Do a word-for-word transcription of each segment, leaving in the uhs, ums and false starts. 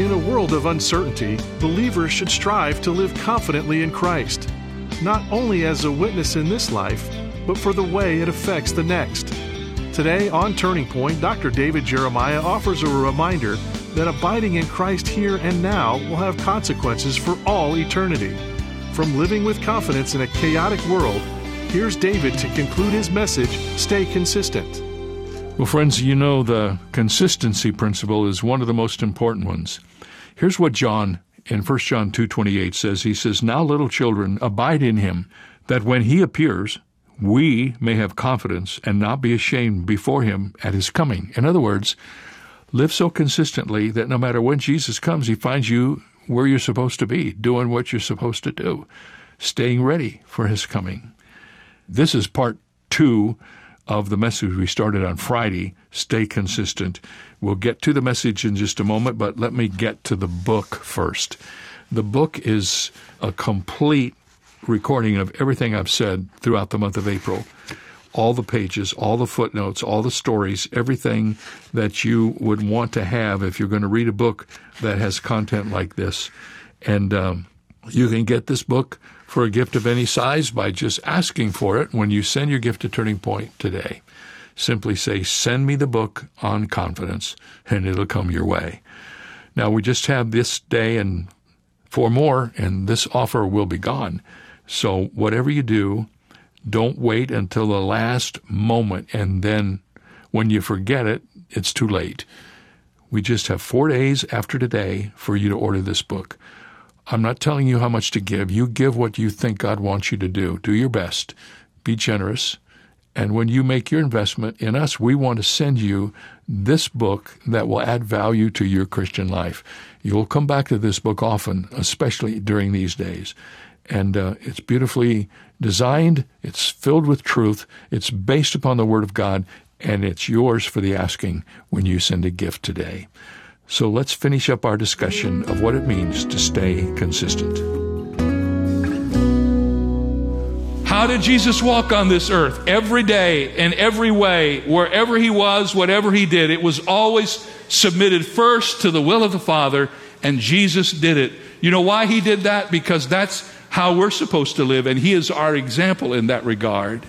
In a world of uncertainty, believers should strive to live confidently in Christ, not only as a witness in this life, but for the way it affects the next. Today on Turning Point, Doctor David Jeremiah offers a reminder that abiding in Christ here and now will have consequences for all eternity. From living with confidence in a chaotic world, here's David to conclude his message, Stay Consistent. Well, friends, you know the consistency principle is one of the most important ones. Here's what John in First John two twenty-eight says. He says, "Now, little children, abide in him, that when he appears, we may have confidence and not be ashamed before him at his coming." In other words, live so consistently that no matter when Jesus comes, he finds you where you're supposed to be, doing what you're supposed to do, staying ready for his coming. This is part two of the message we started on Friday, Stay Consistent. We'll get to the message in just a moment, but let me get to the book first. The book is a complete recording of everything I've said throughout the month of April. All the pages, all the footnotes, all the stories, everything that you would want to have if you're going to read a book that has content like this. And um, you can get this book for a gift of any size by just asking for it when you send your gift to Turning Point today. Simply say, "Send me the book on confidence," and it'll come your way. Now, we just have this day and four more, and this offer will be gone. So whatever you do, don't wait until the last moment, and then when you forget it, it's too late. We just have four days after today for you to order this book. I'm not telling you how much to give. You give what you think God wants you to do. Do your best. Be generous. And when you make your investment in us, we want to send you this book that will add value to your Christian life. You'll come back to this book often, especially during these days. And uh, it's beautifully designed, it's filled with truth, it's based upon the Word of God, and it's yours for the asking when you send a gift today. So let's finish up our discussion of what it means to stay consistent. How did Jesus walk on this earth? Every day, in every way, wherever he was, whatever he did, it was always submitted first to the will of the Father, and Jesus did it. You know why he did that? Because that's how we're supposed to live, and he is our example in that regard.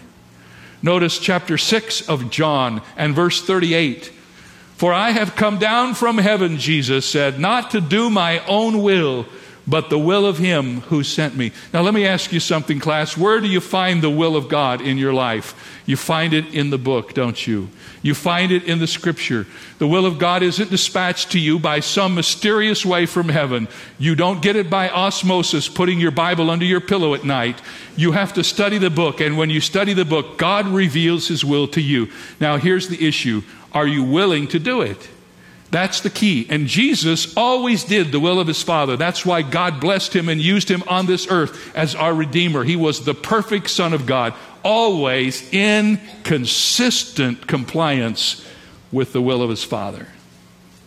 Notice chapter six of John and verse thirty-eight. "For I have come down from heaven," Jesus said, "not to do my own will, but the will of him who sent me." Now let me ask you something, class. Where do you find the will of God in your life? You find it in the book, don't you? You find it in the Scripture. The will of God isn't dispatched to you by some mysterious way from heaven. You don't get it by osmosis, putting your Bible under your pillow at night. You have to study the book, and when you study the book, God reveals his will to you. Now here's the issue. Are you willing to do it? That's the key. And Jesus always did the will of his Father. That's why God blessed him and used him on this earth as our Redeemer. He was the perfect Son of God, always in consistent compliance with the will of his Father.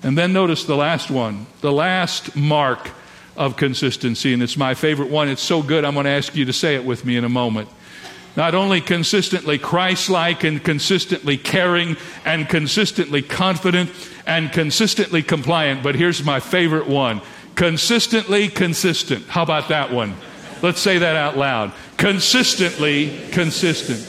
And then notice the last one, the last mark of consistency, and it's my favorite one. It's so good, I'm going to ask you to say it with me in a moment. Not only consistently Christ-like and consistently caring and consistently confident and consistently compliant, but here's my favorite one. Consistently consistent. How about that one? Let's say that out loud. Consistently consistent.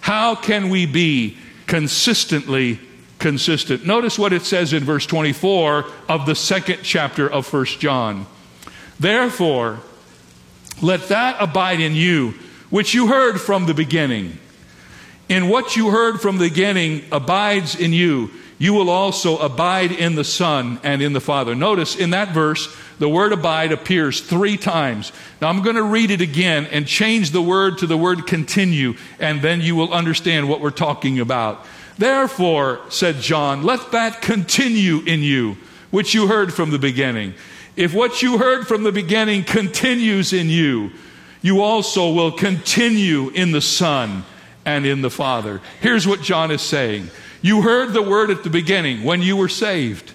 How can we be consistently consistent? Notice what it says in verse twenty-four of the second chapter of First John. "Therefore, let that abide in you, which you heard from the beginning. In what you heard from the beginning abides in you. You will also abide in the Son and in the Father." Notice in that verse, the word abide appears three times. Now I'm going to read it again and change the word to the word continue, and then you will understand what we're talking about. Therefore, said John, let that continue in you, which you heard from the beginning. If what you heard from the beginning continues in you, you also will continue in the Son and in the Father. Here's what John is saying. You heard the word at the beginning when you were saved.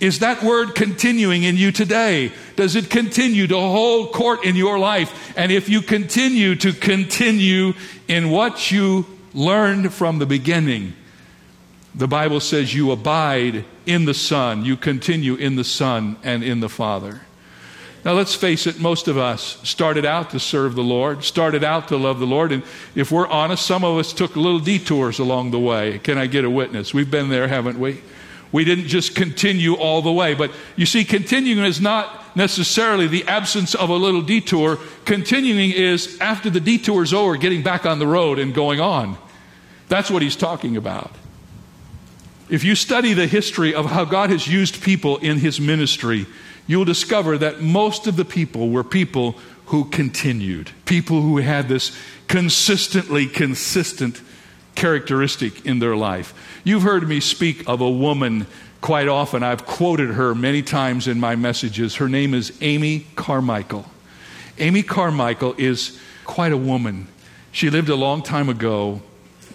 Is that word continuing in you today? Does it continue to hold court in your life? And if you continue to continue in what you learned from the beginning, the Bible says you abide in the Son. You continue in the Son and in the Father. Now let's face it, most of us started out to serve the Lord, started out to love the Lord, and if we're honest, some of us took little detours along the way. Can I get a witness? We've been there, haven't we? We didn't just continue all the way. But you see, continuing is not necessarily the absence of a little detour. Continuing is, after the detour is over, getting back on the road and going on. That's what he's talking about. If you study the history of how God has used people in his ministry, you'll discover that most of the people were people who continued, people who had this consistently consistent characteristic in their life. You've heard me speak of a woman quite often. I've quoted her many times in my messages. Her name is Amy Carmichael. Amy Carmichael is quite a woman. She lived a long time ago,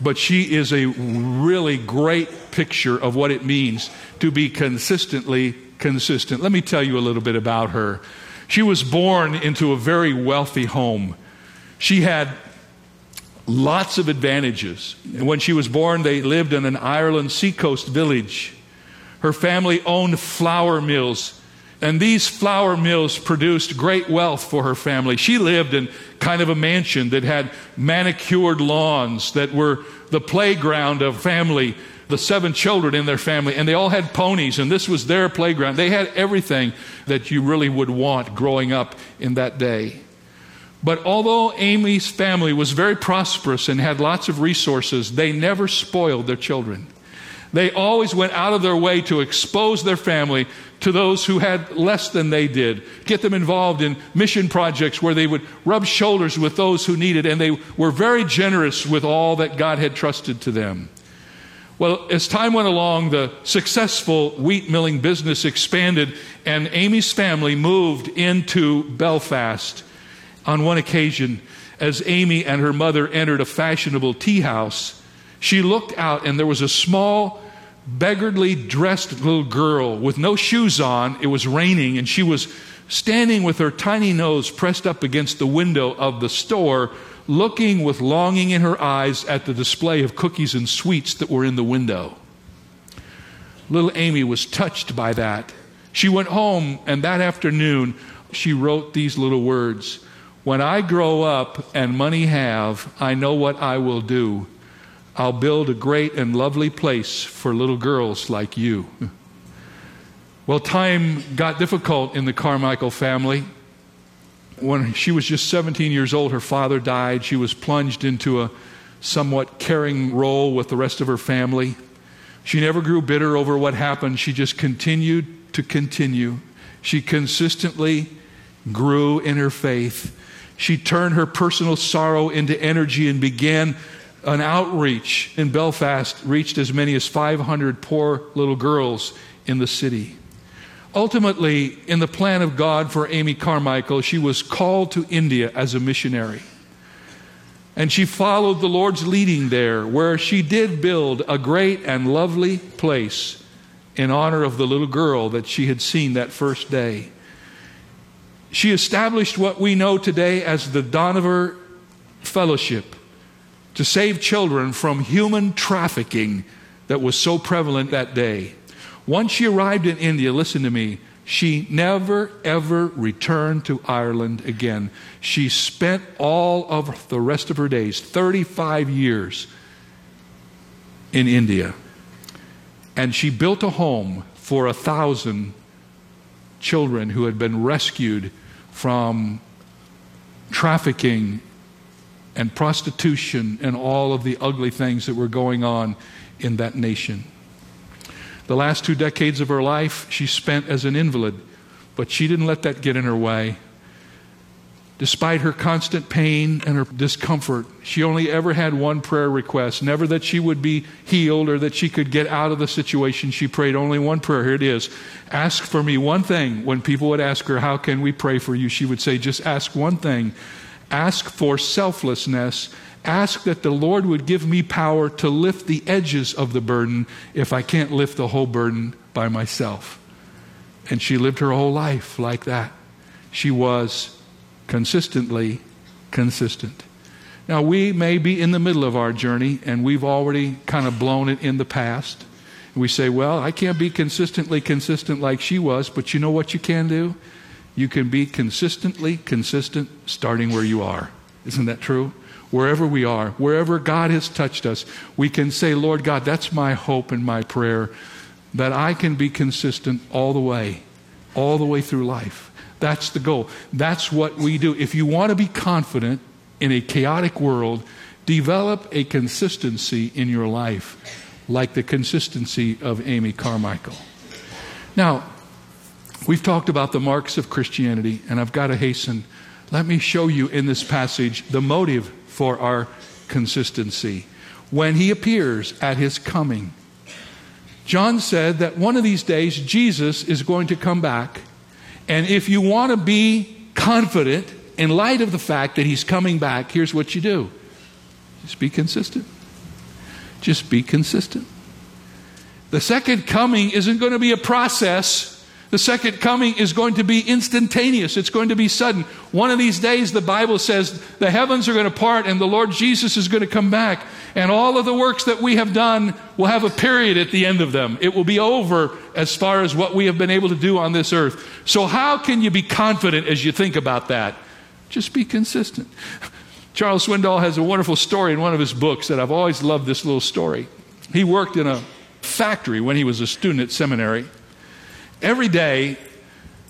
but she is a really great picture of what it means to be consistently consistent. Let me tell you a little bit about her. She was born into a very wealthy home. She had lots of advantages. When she was born, they lived in an Ireland seacoast village. Her family owned flour mills, and these flour mills produced great wealth for her family. She lived in kind of a mansion that had manicured lawns that were the playground of family, the seven children in their family, and they all had ponies, and this was their playground. They had everything that you really would want growing up in that day. But although Amy's family was very prosperous and had lots of resources, they never spoiled their children. They always went out of their way to expose their family to those who had less than they did, get them involved in mission projects where they would rub shoulders with those who needed, and they were very generous with all that God had trusted to them. Well, as time went along, the successful wheat milling business expanded, and Amy's family moved into Belfast. On one occasion, as Amy and her mother entered a fashionable tea house, she looked out and there was a small, beggarly dressed little girl with no shoes on. It was raining and she was standing with her tiny nose pressed up against the window of the store, looking with longing in her eyes at the display of cookies and sweets that were in the window. Little Amy was touched by that. She went home, and that afternoon she wrote these little words: "When I grow up and money have, I know what I will do. I'll build a great and lovely place for little girls like you." Well, time got difficult in the Carmichael family. When she was just seventeen years old, her father died. She was plunged into a somewhat caring role with the rest of her family. She never grew bitter over what happened. She just continued to continue. She consistently grew in her faith. She turned her personal sorrow into energy and began an outreach in Belfast, reached as many as five hundred poor little girls in the city. Ultimately, in the plan of God for Amy Carmichael, she was called to India as a missionary. And she followed the Lord's leading there, where she did build a great and lovely place in honor of the little girl that she had seen that first day. She established what we know today as the Dohnavur Fellowship to save children from human trafficking that was so prevalent that day. Once she arrived in India, listen to me, she never ever returned to Ireland again. She spent all of the rest of her days, thirty-five years, in India. And she built a home for a thousand children who had been rescued from trafficking and prostitution and all of the ugly things that were going on in that nation. The last two decades of her life she spent as an invalid, but she didn't let that get in her way. Despite her constant pain and her discomfort, she only ever had one prayer request, never that she would be healed or that she could get out of the situation. She prayed only one prayer. Here it is. Ask for me one thing. When people would ask her, how can we pray for you? She would say, just ask one thing. Ask for selflessness. Ask that the Lord would give me power to lift the edges of the burden if I can't lift the whole burden by myself. And she lived her whole life like that. She was consistently consistent. Now, we may be in the middle of our journey and we've already kind of blown it in the past. We say, well, I can't be consistently consistent like she was, but you know what you can do? You can be consistently consistent starting where you are. Isn't that true? Wherever we are, wherever God has touched us, we can say, Lord God, that's my hope and my prayer, that I can be consistent all the way, all the way through life. That's the goal. That's what we do. If you want to be confident in a chaotic world, develop a consistency in your life, like the consistency of Amy Carmichael. Now, we've talked about the marks of Christianity, and I've got to hasten. Let me show you in this passage the motive for our consistency. When he appears at his coming, John said that one of these days Jesus is going to come back. And if you want to be confident in light of the fact that he's coming back, here's what you do. Just be consistent. Just be consistent. The second coming isn't going to be a process. The second coming is going to be instantaneous. It's going to be sudden. One of these days, the Bible says, the heavens are going to part and the Lord Jesus is going to come back. And all of the works that we have done will have a period at the end of them. It will be over as far as what we have been able to do on this earth. So how can you be confident as you think about that? Just be consistent. Charles Swindoll has a wonderful story in one of his books that I've always loved this little story. He worked in a factory when he was a student at seminary. Every day,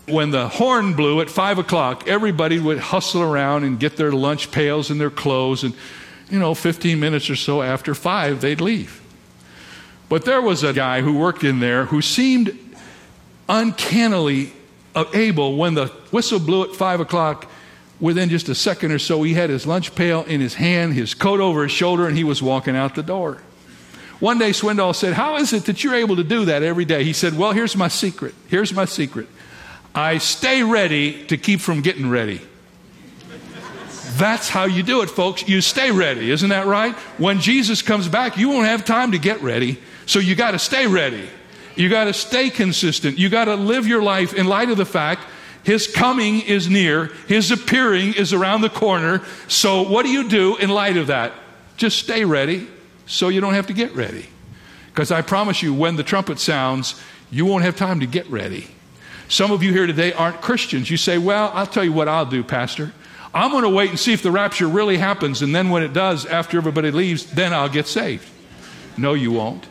when the horn blew at five o'clock, everybody would hustle around and get their lunch pails and their clothes. And, you know, fifteen minutes or so after five, they'd leave. But there was a guy who worked in there who seemed uncannily able, when the whistle blew at five o'clock, within just a second or so, he had his lunch pail in his hand, his coat over his shoulder, and he was walking out the door. One day Swindoll said, how is it that you're able to do that every day? He said, well, here's my secret. Here's my secret. I stay ready to keep from getting ready. That's how you do it, folks. You stay ready. Isn't that right? When Jesus comes back, you won't have time to get ready. So you got to stay ready. You got to stay consistent. You got to live your life in light of the fact his coming is near. His appearing is around the corner. So what do you do in light of that? Just stay ready. So you don't have to get ready. Because I promise you, when the trumpet sounds, you won't have time to get ready. Some of you here today aren't Christians. You say, well, I'll tell you what I'll do, Pastor. I'm going to wait and see if the rapture really happens, and then when it does, after everybody leaves, then I'll get saved. No, you won't.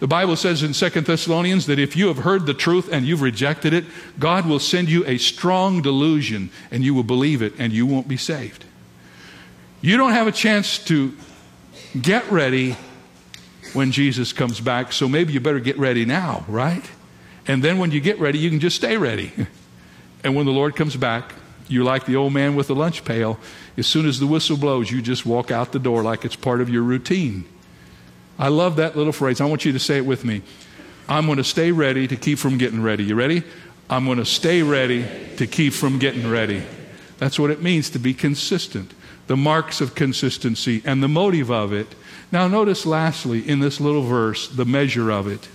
The Bible says in Second Thessalonians that if you have heard the truth and you've rejected it, God will send you a strong delusion, and you will believe it, and you won't be saved. You don't have a chance to get ready when Jesus comes back, so maybe you better get ready now, right? And then when you get ready, you can just stay ready. And when the Lord comes back, you're like the old man with the lunch pail. As soon as the whistle blows, you just walk out the door like it's part of your routine. I love that little phrase. I want you to say it with me. I'm going to stay ready to keep from getting ready. You ready? I'm going to stay ready to keep from getting ready. That's what it means to be consistent. The marks of consistency and the motive of it. Now notice lastly in this little verse, the measure of it.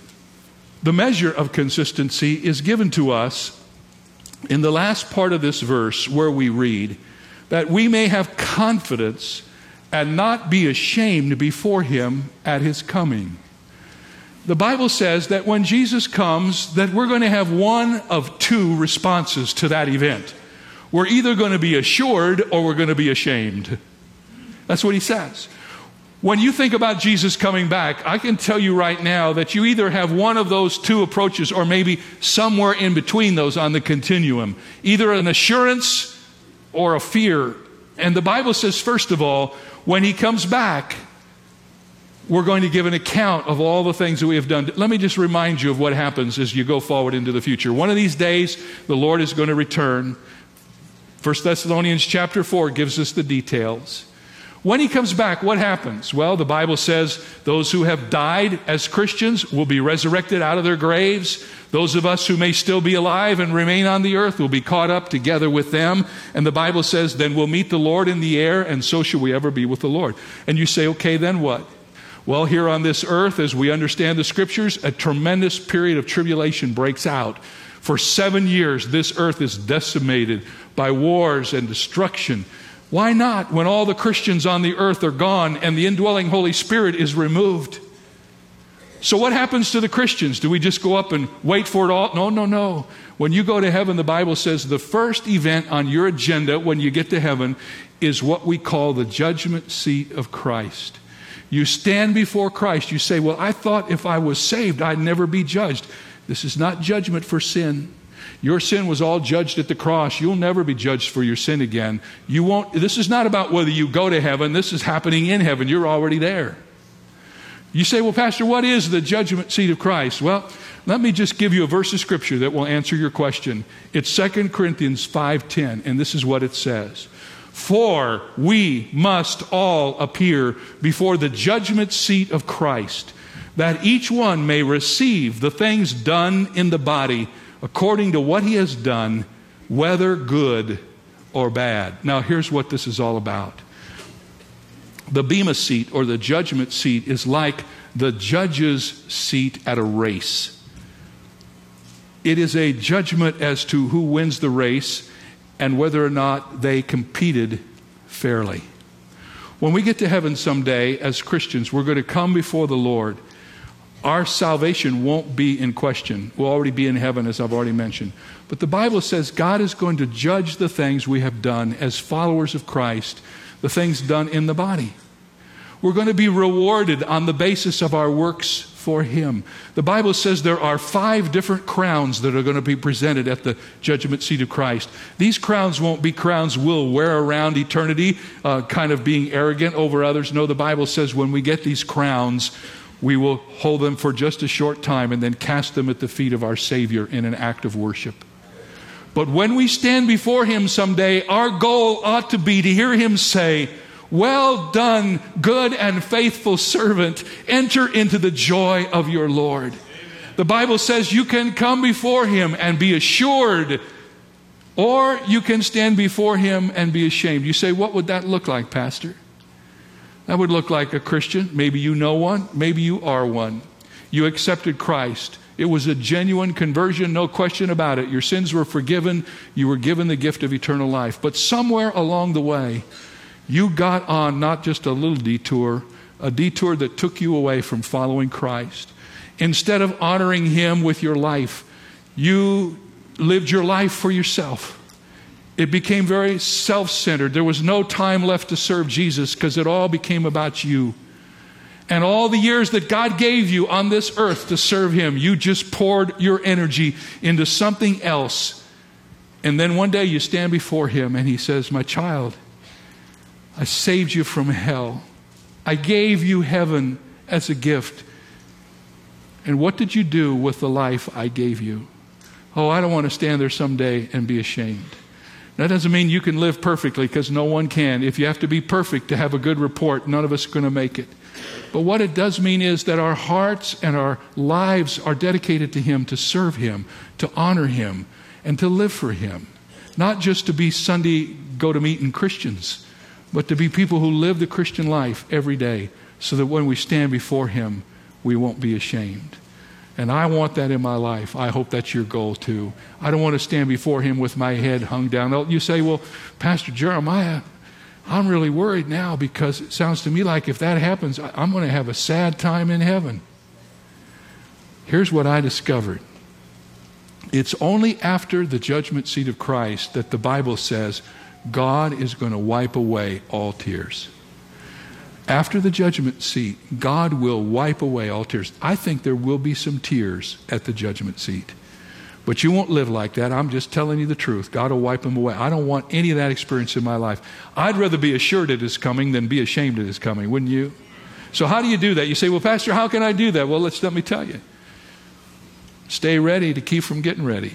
The measure of consistency is given to us in the last part of this verse where we read that we may have confidence and not be ashamed before him at his coming. The Bible says that when Jesus comes, that we're going to have one of two responses to that event. We're either going to be assured or we're going to be ashamed. That's what he says. When you think about Jesus coming back, I can tell you right now that you either have one of those two approaches or maybe somewhere in between those on the continuum. Either an assurance or a fear. And the Bible says, first of all, when he comes back, we're going to give an account of all the things that we have done. Let me just remind you of what happens as you go forward into the future. One of these days, the Lord is going to return. First Thessalonians chapter four gives us the details. When he comes back, what happens? Well, the Bible says those who have died as Christians will be resurrected out of their graves. Those of us who may still be alive and remain on the earth will be caught up together with them. And the Bible says, then we'll meet the Lord in the air, and so shall we ever be with the Lord. And you say, okay, then what? Well, here on this earth, as we understand the Scriptures, a tremendous period of tribulation breaks out. For seven years, this earth is decimated by wars and destruction. Why not when all the Christians on the earth are gone and the indwelling Holy Spirit is removed? So what happens to the Christians? Do we just go up and wait for it all? No, no, no. When you go to heaven, the Bible says the first event on your agenda when you get to heaven is what we call the judgment seat of Christ. You stand before Christ. You say, well, I thought if I was saved, I'd never be judged. This is not judgment for sin. Your sin was all judged at the cross. You'll never be judged for your sin again. You won't. This is not about whether you go to heaven. This is happening in heaven. You're already there. You say, well, Pastor, what is the judgment seat of Christ? Well, let me just give you a verse of Scripture that will answer your question. It's Second Corinthians five ten, and this is what it says. For we must all appear before the judgment seat of Christ, that each one may receive the things done in the body according to what he has done, whether good or bad. Now, here's what this is all about. The bema seat, or the judgment seat, is like the judge's seat at a race. It is a judgment as to who wins the race and whether or not they competed fairly. When we get to heaven someday, as Christians, we're going to come before the Lord. Our salvation won't be in question. We'll already be in heaven, as I've already mentioned. But the Bible says God is going to judge the things we have done as followers of Christ, the things done in the body. We're going to be rewarded on the basis of our works for Him. The Bible says there are five different crowns that are going to be presented at the judgment seat of Christ. These crowns won't be crowns we'll wear around eternity, uh, kind of being arrogant over others. No, the Bible says when we get these crowns, we will hold them for just a short time and then cast them at the feet of our Savior in an act of worship. But when we stand before Him someday, our goal ought to be to hear Him say, well done, good and faithful servant. Enter into the joy of your Lord. Amen. The Bible says you can come before Him and be assured, or you can stand before Him and be ashamed. You say, what would that look like, Pastor? That would look like a Christian. Maybe you know one. Maybe you are one. You accepted Christ. It was a genuine conversion, no question about it. Your sins were forgiven. You were given the gift of eternal life. But somewhere along the way, you got on not just a little detour, a detour that took you away from following Christ. Instead of honoring Him with your life, you lived your life for yourself. It became very self-centered. There was no time left to serve Jesus because it all became about you. And all the years that God gave you on this earth to serve Him, you just poured your energy into something else. And then one day you stand before Him and He says, my child, I saved you from hell. I gave you heaven as a gift. And what did you do with the life I gave you? Oh, I don't want to stand there someday and be ashamed. That doesn't mean you can live perfectly, because no one can. If you have to be perfect to have a good report, none of us are going to make it. But what it does mean is that our hearts and our lives are dedicated to Him, to serve Him, to honor Him, and to live for Him. Not just to be Sunday go-to-meeting Christians, but to be people who live the Christian life every day so that when we stand before Him, we won't be ashamed. And I want that in my life. I hope that's your goal too. I don't want to stand before Him with my head hung down. You say, well, Pastor Jeremiah, I'm really worried now because it sounds to me like if that happens, I'm going to have a sad time in heaven. Here's what I discovered. It's only after the judgment seat of Christ that the Bible says God is going to wipe away all tears. After the judgment seat, God will wipe away all tears. I think there will be some tears at the judgment seat. But you won't live like that. I'm just telling you the truth. God will wipe them away. I don't want any of that experience in my life. I'd rather be assured it is coming than be ashamed it is coming, wouldn't you? So how do you do that? You say, well, Pastor, how can I do that? Well, let's let me tell you. Stay ready to keep from getting ready.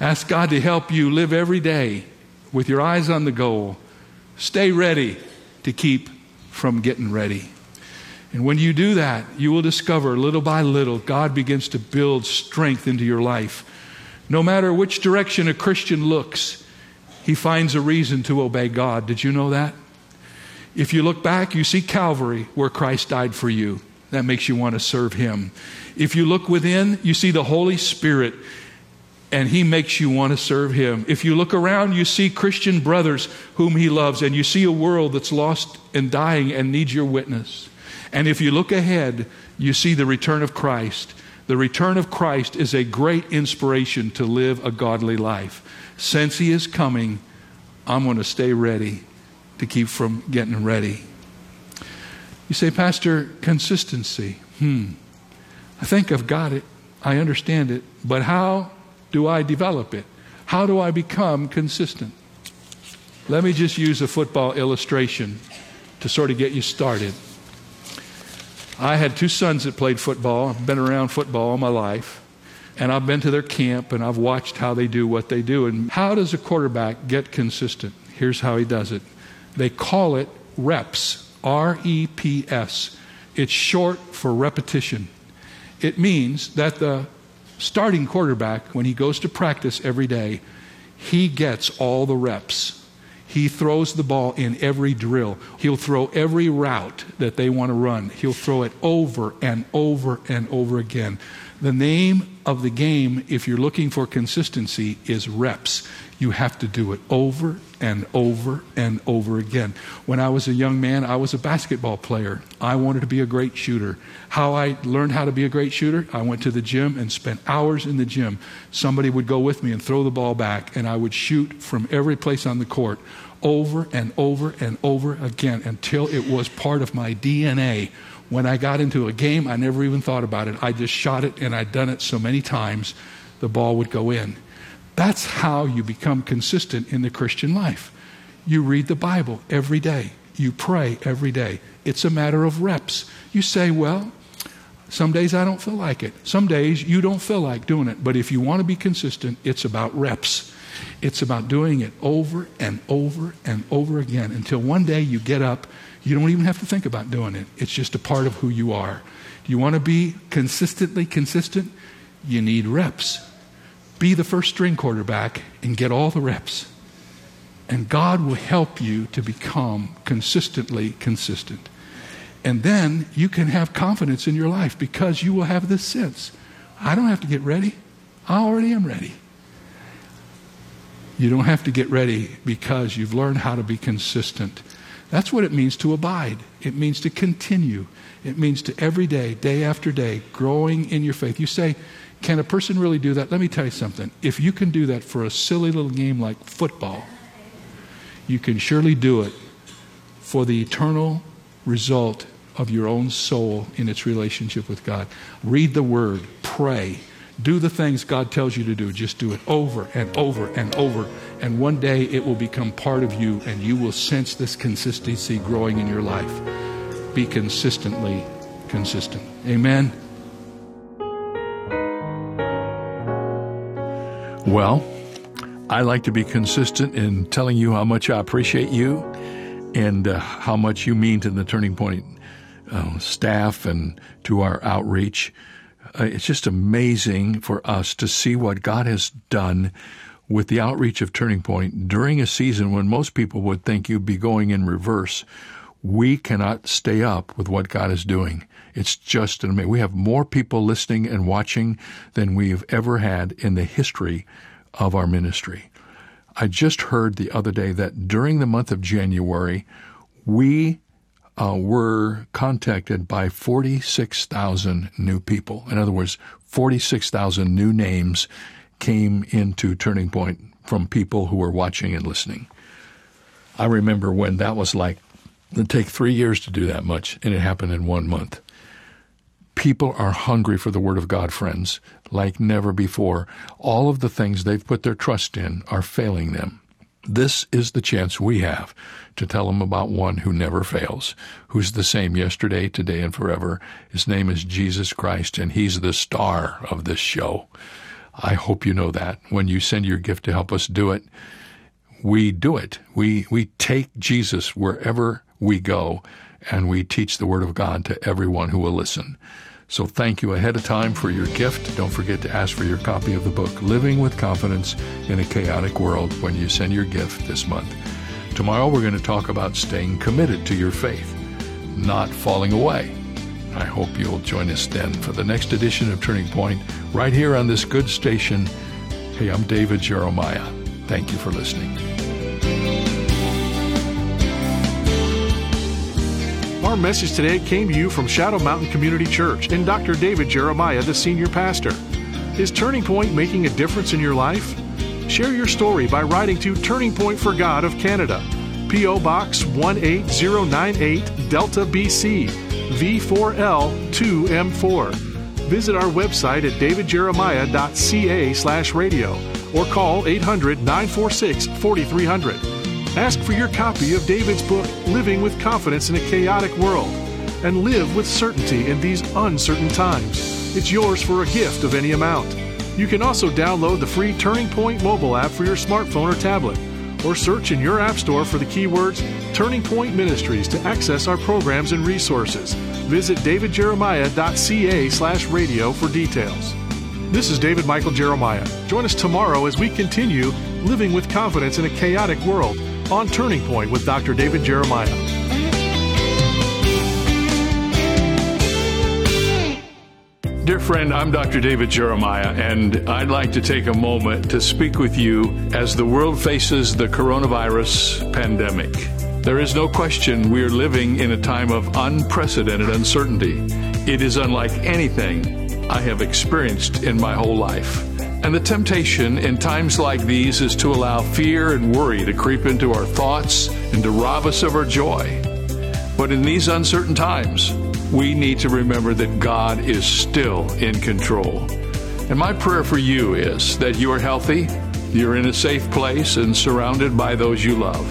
Ask God to help you live every day with your eyes on the goal. Stay ready to keep from getting ready. And when you do that, you will discover little by little, God begins to build strength into your life. No matter which direction a Christian looks, he finds a reason to obey God. Did you know that? If you look back, you see Calvary, where Christ died for you. That makes you want to serve him. If you look within, you see the Holy Spirit, and he makes you want to serve him. If you look around, you see Christian brothers whom he loves, and you see a world that's lost and dying and needs your witness. And if you look ahead, you see the return of Christ. The return of Christ is a great inspiration to live a godly life. Since he is coming, I'm going to stay ready to keep from getting ready. You say, Pastor, consistency. Hmm. I think I've got it. I understand it. But how do I develop it? How do I become consistent? Let me just use a football illustration to sort of get you started. I had two sons that played football. I've been around football all my life. And I've been to their camp, and I've watched how they do what they do. And how does a quarterback get consistent? Here's how he does it. They call it reps, R E P S. It's short for repetition. It means that the starting quarterback, when he goes to practice every day, he gets all the reps. He throws the ball in every drill. He'll throw every route that they want to run. He'll throw it over and over and over again. The name of the game, if you're looking for consistency, is reps. You have to do it over and over and over again. When I was a young man, I was a basketball player. I wanted to be a great shooter. How I learned how to be a great shooter, I went to the gym and spent hours in the gym. Somebody would go with me and throw the ball back, and I would shoot from every place on the court over and over and over again until it was part of my D N A. When I got into a game, I never even thought about it. I just shot it, and I'd done it so many times, the ball would go in. That's how you become consistent in the Christian life. You read the Bible every day. You pray every day. It's a matter of reps. You say, well, some days I don't feel like it. Some days you don't feel like doing it. But if you want to be consistent, it's about reps. It's about doing it over and over and over again until one day you get up. You don't even have to think about doing it. It's just a part of who you are. Do you want to be consistently consistent? You need reps. Be the first string quarterback and get all the reps. And God will help you to become consistently consistent. And then you can have confidence in your life because you will have this sense. I don't have to get ready. I already am ready. You don't have to get ready because you've learned how to be consistent. That's what it means to abide. It means to continue. It means to every day, day after day, growing in your faith. You say, can a person really do that? Let me tell you something. If you can do that for a silly little game like football, you can surely do it for the eternal result of your own soul in its relationship with God. Read the Word. Pray. Do the things God tells you to do. Just do it over and over and over. And one day it will become part of you, and you will sense this consistency growing in your life. Be consistently consistent. Amen. Well, I like to be consistent in telling you how much I appreciate you and uh, how much you mean to the Turning Point uh, staff and to our outreach. Uh, it's just amazing for us to see what God has done with the outreach of Turning Point during a season when most people would think you'd be going in reverse. We cannot stay up with what God is doing. It's just amazing. We have more people listening and watching than we've ever had in the history of our ministry. I just heard the other day that during the month of January, we Uh, were contacted by forty-six thousand new people. In other words, forty-six thousand new names came into Turning Point from people who were watching and listening. I remember when that was like, it'd take three years to do that much, and it happened in one month. People are hungry for the Word of God, friends, like never before. All of the things they've put their trust in are failing them. This is the chance we have to tell them about one who never fails, who's the same yesterday, today, and forever. His name is Jesus Christ, and he's the star of this show. I hope you know that. When you send your gift to help us do it, we do it. We we take Jesus wherever we go, and we teach the Word of God to everyone who will listen. So thank you ahead of time for your gift. Don't forget to ask for your copy of the book, Living with Confidence in a Chaotic World, when you send your gift this month. Tomorrow we're going to talk about staying committed to your faith, not falling away. I hope you'll join us then for the next edition of Turning Point, right here on this good station. Hey, I'm David Jeremiah. Thank you for listening. Our message today came to you from Shadow Mountain Community Church and Doctor David Jeremiah, the senior pastor. Is Turning Point making a difference in your life? Share your story by writing to Turning Point for God of Canada, P O Box one eight zero nine eight, Delta, B C, V four L two M four. Visit our website at david jeremiah dot c a slash radio or call eight hundred nine four six four three hundred. Ask for your copy of David's book, Living with Confidence in a Chaotic World, and live with certainty in these uncertain times. It's yours for a gift of any amount. You can also download the free Turning Point mobile app for your smartphone or tablet, or search in your app store for the keywords Turning Point Ministries to access our programs and resources. Visit david jeremiah dot c a slash radio for details. This is David Michael Jeremiah. Join us tomorrow as we continue Living with Confidence in a Chaotic World on Turning Point with Doctor David Jeremiah. Dear friend, I'm Doctor David Jeremiah, and I'd like to take a moment to speak with you as the world faces the coronavirus pandemic. There is no question we are living in a time of unprecedented uncertainty. It is unlike anything I have experienced in my whole life. And the temptation in times like these is to allow fear and worry to creep into our thoughts and to rob us of our joy. But in these uncertain times, we need to remember that God is still in control. And my prayer for you is that you are healthy, you're in a safe place, and surrounded by those you love.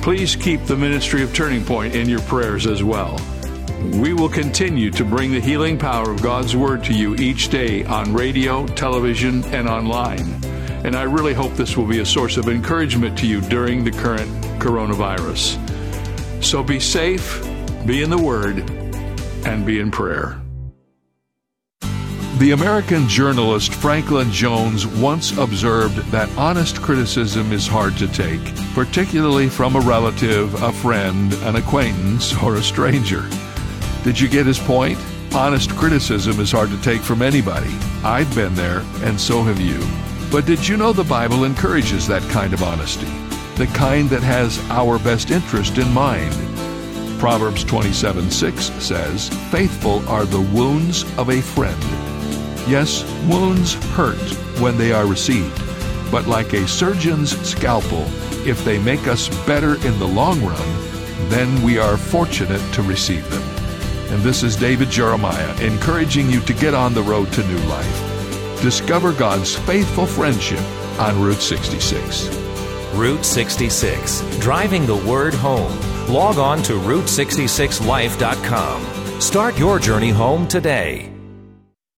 Please keep the ministry of Turning Point in your prayers as well. We will continue to bring the healing power of God's Word to you each day on radio, television, and online. And I really hope this will be a source of encouragement to you during the current coronavirus. So be safe, be in the Word, and be in prayer. The American journalist Franklin Jones once observed that honest criticism is hard to take, particularly from a relative, a friend, an acquaintance, or a stranger. Did you get his point? Honest criticism is hard to take from anybody. I've been there, and so have you. But did you know the Bible encourages that kind of honesty, the kind that has our best interest in mind? Proverbs twenty-seven six says, "Faithful are the wounds of a friend." Yes, wounds hurt when they are received, but like a surgeon's scalpel, if they make us better in the long run, then we are fortunate to receive them. And this is David Jeremiah encouraging you to get on the road to new life. Discover God's faithful friendship on Route sixty-six. Route sixty-six, driving the Word home. Log on to route sixty-six life dot com. Start your journey home today.